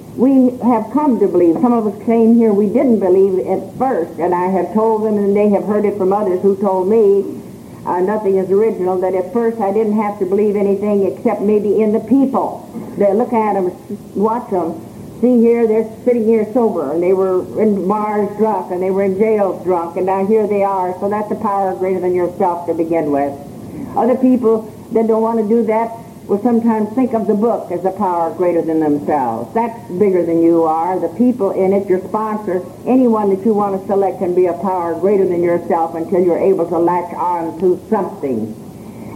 Some of us came here, we didn't believe at first, and I have told them, and they have heard it from others who told me, nothing is original, that at first I didn't have to believe anything except maybe in the people. They look at them, watch them, see here, they're sitting here sober, and they were in bars drunk, and they were in jails drunk, and now here they are, so that's a power greater than yourself to begin with. Other people that don't want to do that will sometimes think of the book as a power greater than themselves. That's bigger than you are. The people in it, your sponsor, anyone that you want to select can be a power greater than yourself until you're able to latch on to something.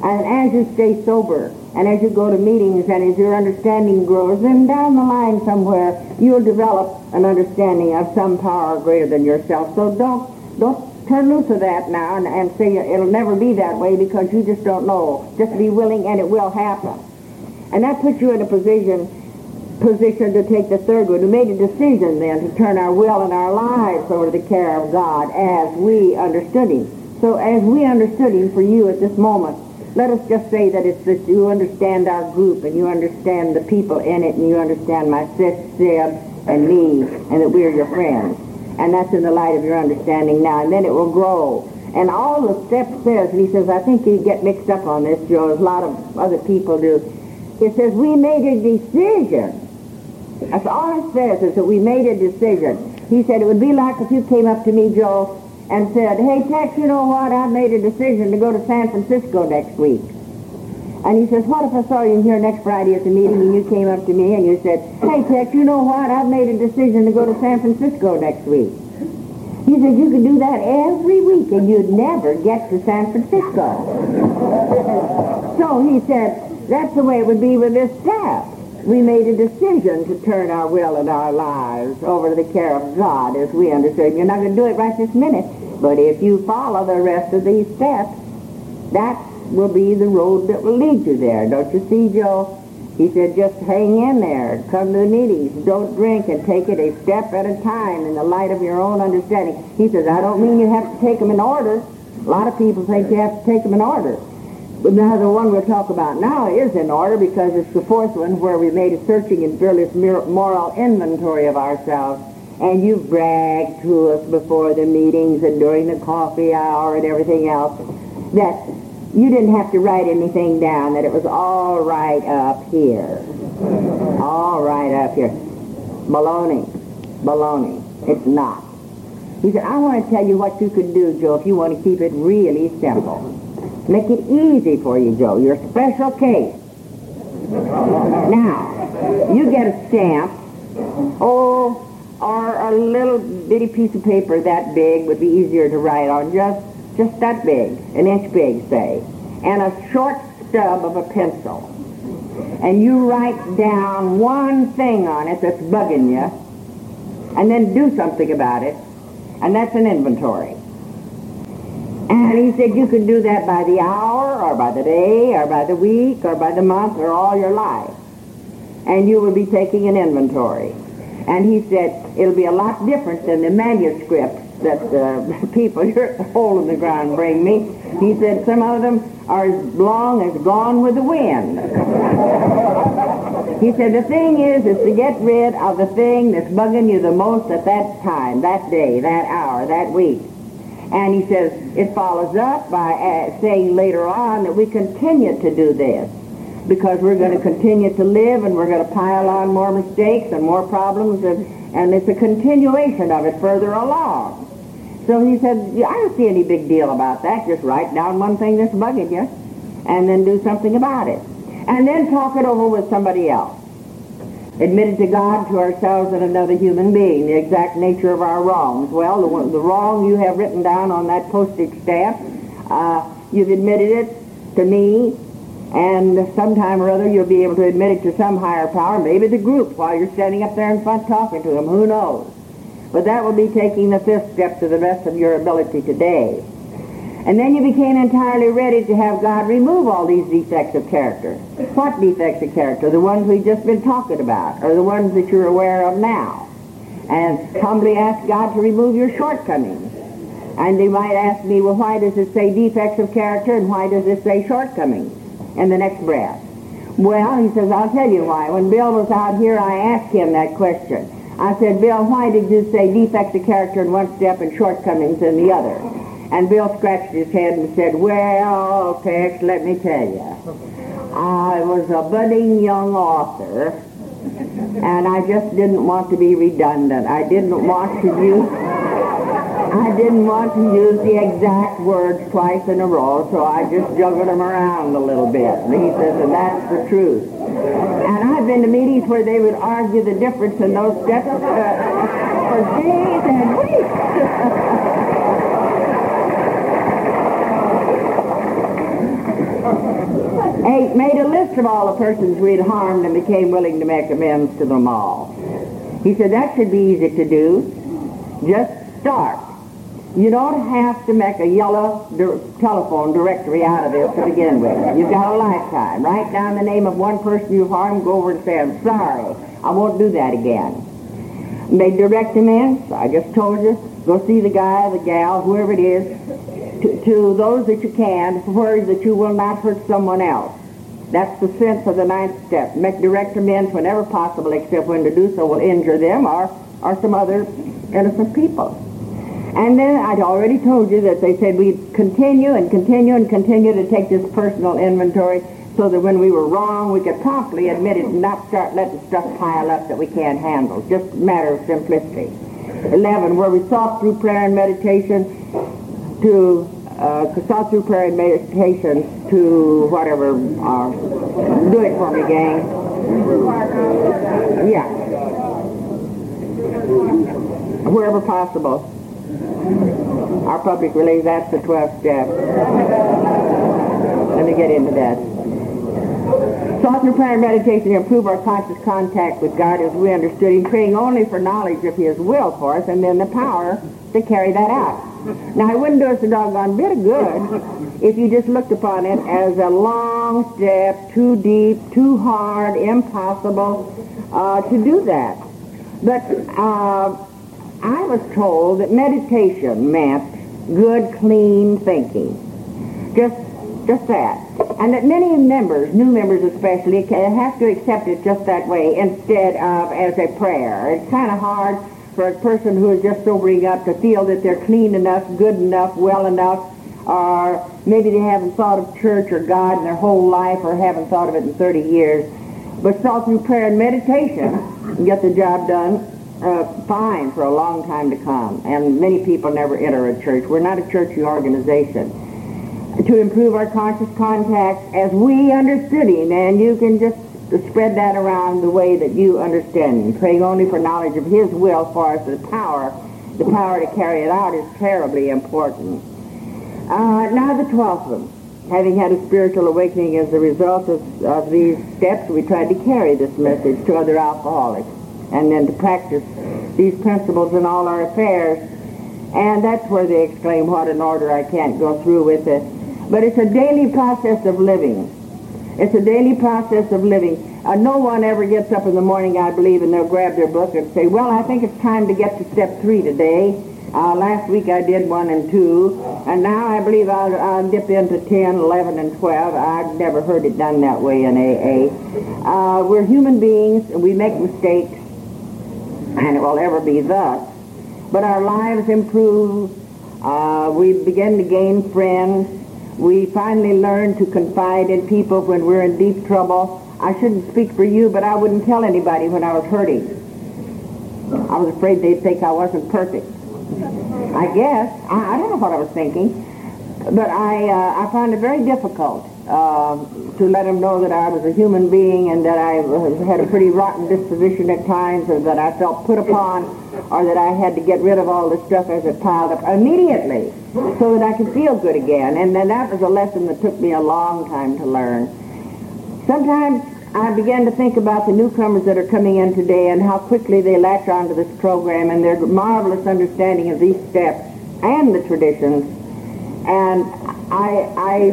And as you stay sober, and as you go to meetings, and as your understanding grows, then down the line somewhere, you'll develop an understanding of some power greater than yourself. So don't turn loose of that now and say it'll never be that way because you just don't know. Just be willing and it will happen. And that puts you in a position to take the third one. We made a decision then to turn our will and our lives over to the care of God as we understood him. So as we understood him for you at this moment, let us just say that it's that you understand our group and you understand the people in it and you understand my sis, Sib, and me, and that we are your friends. And that's in the light of your understanding now, and then it will grow. And all the steps says, and he says, I think you get mixed up on this, Joe, as a lot of other people do. It says, we made a decision. That's all it says, is that we made a decision. He said, it would be like if you came up to me, Joe, and said, hey, Tex, you know what, I made a decision to go to San Francisco next week. And he says, what if I saw you here next Friday at the meeting and you came up to me and you said, hey, Tex, you know what? I've made a decision to go to San Francisco next week. He says, you could do that every week and you'd never get to San Francisco. So he said, that's the way it would be with this step. We made a decision to turn our will and our lives over to the care of God as we understood. You're not going to do it right this minute, but if you follow the rest of these steps, that's will be the road that will lead you there. Don't you see, Joe? He said, just hang in there. Come to the meetings. Don't drink and take it a step at a time in the light of your own understanding. He says, I don't mean you have to take them in order. A lot of people think you have to take them in order. But now the one we'll talk about now is in order because it's the fourth one where we made a searching and fearless moral inventory of ourselves. And you've bragged to us before the meetings and during the coffee hour and everything else that you didn't have to write anything down, that it was all right up here. All right up here. Baloney. It's not. He said, I want to tell you what you can do, Joe, if you want to keep it really simple. Make it easy for you, Joe. You're a special case. Now, you get a stamp, or a little bitty piece of paper that big would be easier to write on, just that big, an inch big, say, and a short stub of a pencil. And you write down one thing on it that's bugging you, and then do something about it, and that's an inventory. And he said you can do that by the hour, or by the day, or by the week, or by the month, or all your life. And you will be taking an inventory. And he said it'll be a lot different than the manuscript that the people here at the hole in the ground bring me. He said some of them are as long as Gone with the Wind. He said the thing is to get rid of the thing that's bugging you the most at that time, that day, that hour, that week. And he says it follows up by saying later on that we continue to do this. because we're going to continue to live, and we're going to pile on more mistakes and more problems, and it's a continuation of it further along. So he said, yeah, I don't see any big deal about that. Just write down one thing that's bugging you and then do something about it. And then talk it over with somebody else. Admitted to God, to ourselves, and another human being, the exact nature of our wrongs. Well, the wrong you have written down on that postage stamp, you've admitted it to me, and sometime or other you'll be able to admit it to some higher power, maybe the group, while you're standing up there in front talking to them. Who knows? But that will be taking the fifth step to the best of your ability today. And then you became entirely ready to have God remove all these defects of character. What defects of character? The ones we've just been talking about, or the ones that you're aware of now. And humbly ask God to remove your shortcomings. And they might ask me, well, why does it say defects of character and why does it say shortcomings in the next breath? Well, he says, I'll tell you why. When Bill was out here, I asked him that question. I said, Bill, why did you say defects of character in one step and shortcomings in the other? And Bill scratched his head and said, well, Tex, let me tell you. I was a budding young author, and I just didn't want to be redundant. I didn't want to use the exact words twice in a row, so I just juggled them around a little bit. And he says, and that's the truth. And I've been to meetings where they would argue the difference in those steps for days and weeks. Eight, made a list of all the persons we'd harmed and became willing to make amends to them all. He said, that should be easy to do. Just start. You don't have to make a yellow telephone directory out of this to begin with. You've got a lifetime. Write down the name of one person you harmed, go over and say, I'm sorry, I won't do that again. Make direct amends, I just told you, go see the guy, the gal, whoever it is, to those that you can, words that you will not hurt someone else. That's the sense of the ninth step. Make direct amends whenever possible, except when to do so will injure them or some other innocent people. And then I'd already told you that they said we'd continue and continue and continue to take this personal inventory so that when we were wrong, we could promptly admit it and not start letting stuff pile up that we can't handle. Just a matter of simplicity. 11, where we sought through prayer and meditation to whatever, do it for me, gang. Yeah. Wherever possible. Our public relay, that's the 12th step. Let me get into that. Thought through prayer and meditation to improve our conscious contact with God as we understood Him, praying only for knowledge of His will for us and then the power to carry that out. Now, it wouldn't do us a doggone bit of good if you just looked upon it as a long step, too deep, too hard, impossible to do that. But I was told that meditation meant good, clean thinking. Just that. And that many members, new members especially, have to accept it just that way instead of as a prayer. It's kind of hard for a person who is just sobering up to feel that they're clean enough, good enough, well enough, or maybe they haven't thought of church or God in their whole life or haven't thought of it in 30 years. But thought through prayer and meditation, get the job done. Fine for a long time to come, and many people never enter a church. We're not a churchy organization. To improve our conscious contacts as we understood Him, and you can just spread that around the way that you understand Him. Praying only for knowledge of His will for us, the power to carry it out is terribly important. Now the 12th one. Having had a spiritual awakening as a result of these steps, we tried to carry this message to other alcoholics, and then to practice these principles in all our affairs. And that's where they exclaim, what an order, I can't go through with it. But it's a daily process of living. It's a daily process of living. No one ever gets up in the morning, I believe, and they'll grab their book and say, well, I think it's time to get to step 3 today. Last week I did 1 and 2, and now I believe I'll dip into 10, 11, and 12. I've never heard it done that way in AA. We're human beings, and we make mistakes, and it will ever be thus. But our lives improve. We begin to gain friends. We finally learn to confide in people when we're in deep trouble. I shouldn't speak for you, but I wouldn't tell anybody when I was hurting. I was afraid they'd think I wasn't perfect. I guess. I don't know what I was thinking. But I found it very difficult to let them know that I was a human being and that I had a pretty rotten disposition at times, or that I felt put upon, or that I had to get rid of all the stuff as it piled up immediately so that I could feel good again. And then that was a lesson that took me a long time to learn. Sometimes I began to think about the newcomers that are coming in today and how quickly they latch onto this program and their marvelous understanding of these steps and the traditions. And I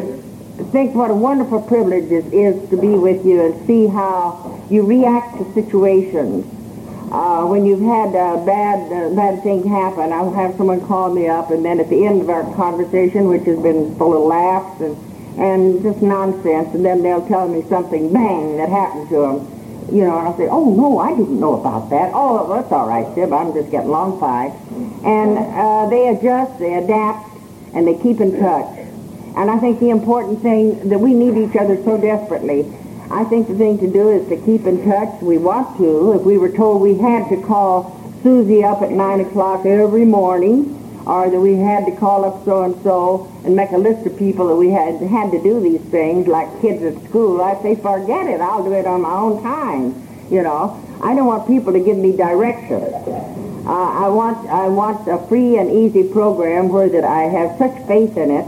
think what a wonderful privilege it is to be with you and see how you react to situations. When you've had a bad thing happen, I'll have someone call me up, and then at the end of our conversation, which has been full of laughs and just nonsense, and then they'll tell me something, bang, that happened to them. You know, and I'll say, oh, no, I didn't know about that. Oh, that's all right, Sib, I'm just getting long pie. And they adjust, they adapt, and they keep in touch. And I think the important thing, that we need each other so desperately, I think the thing to do is to keep in touch. We want to. If we were told we had to call Susie up at 9 o'clock every morning, or that we had to call up so-and-so and make a list of people that we had to do these things, like kids at school, I'd say, forget it, I'll do it on my own time, you know. I don't want people to give me directions. I want a free and easy program where that I have such faith in it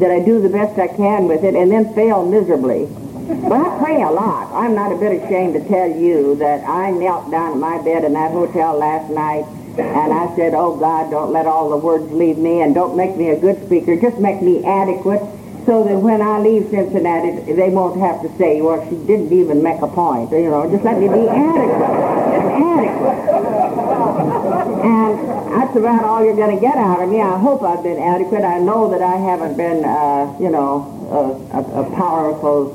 that I do the best I can with it and then fail miserably. But I pray a lot. I'm not a bit ashamed to tell you that I knelt down in my bed in that hotel last night, and I said, oh, God, don't let all the words leave me, and don't make me a good speaker. Just make me adequate so that when I leave Cincinnati, they won't have to say, well, she didn't even make a point. You know, just let me be adequate. And that's about all you're going to get out of me. I hope I've been adequate. I know that I haven't been, a powerful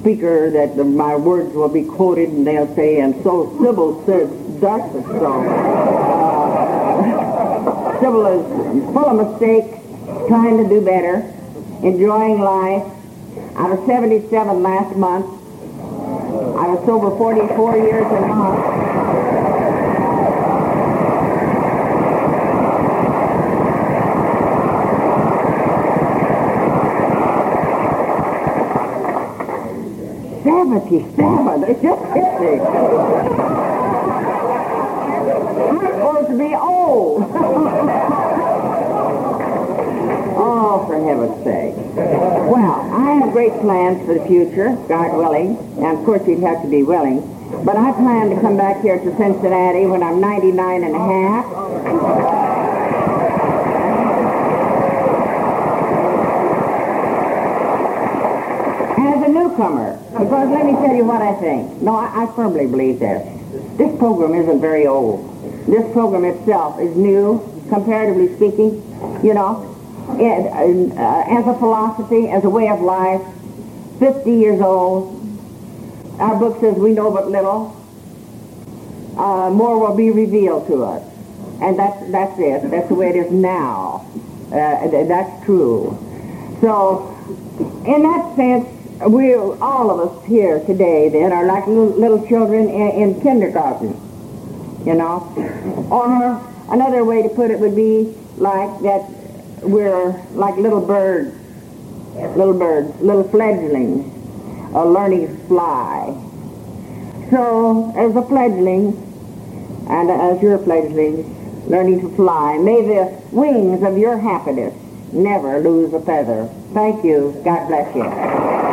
speaker, that my words will be quoted, and they'll say, and so Sybil said, dark the soul. Sybil is full of mistakes, trying to do better, enjoying life. I was 77 last month. I was sober 44 years and a month. It just hit me. I'm supposed to be old. Oh, for heaven's sake. Well, I have great plans for the future, God willing. And, of course, you'd have to be willing. But I plan to come back here to Cincinnati when I'm 99 and a half. As a newcomer. Because let me tell you what I think. No, I firmly believe this. This program isn't very old. This program itself is new, comparatively speaking, you know. It, as a philosophy, as a way of life, 50 years old. Our book says we know but little. More will be revealed to us. And that's it. That's the way it is now. That's true. So, in that sense, we all of us here today then are like little children in kindergarten, you know. Or another way to put it would be like that we're like little birds, little fledglings, learning to fly. So, as a fledgling, and as your fledgling, learning to fly, may the wings of your happiness never lose a feather. Thank you. God bless you.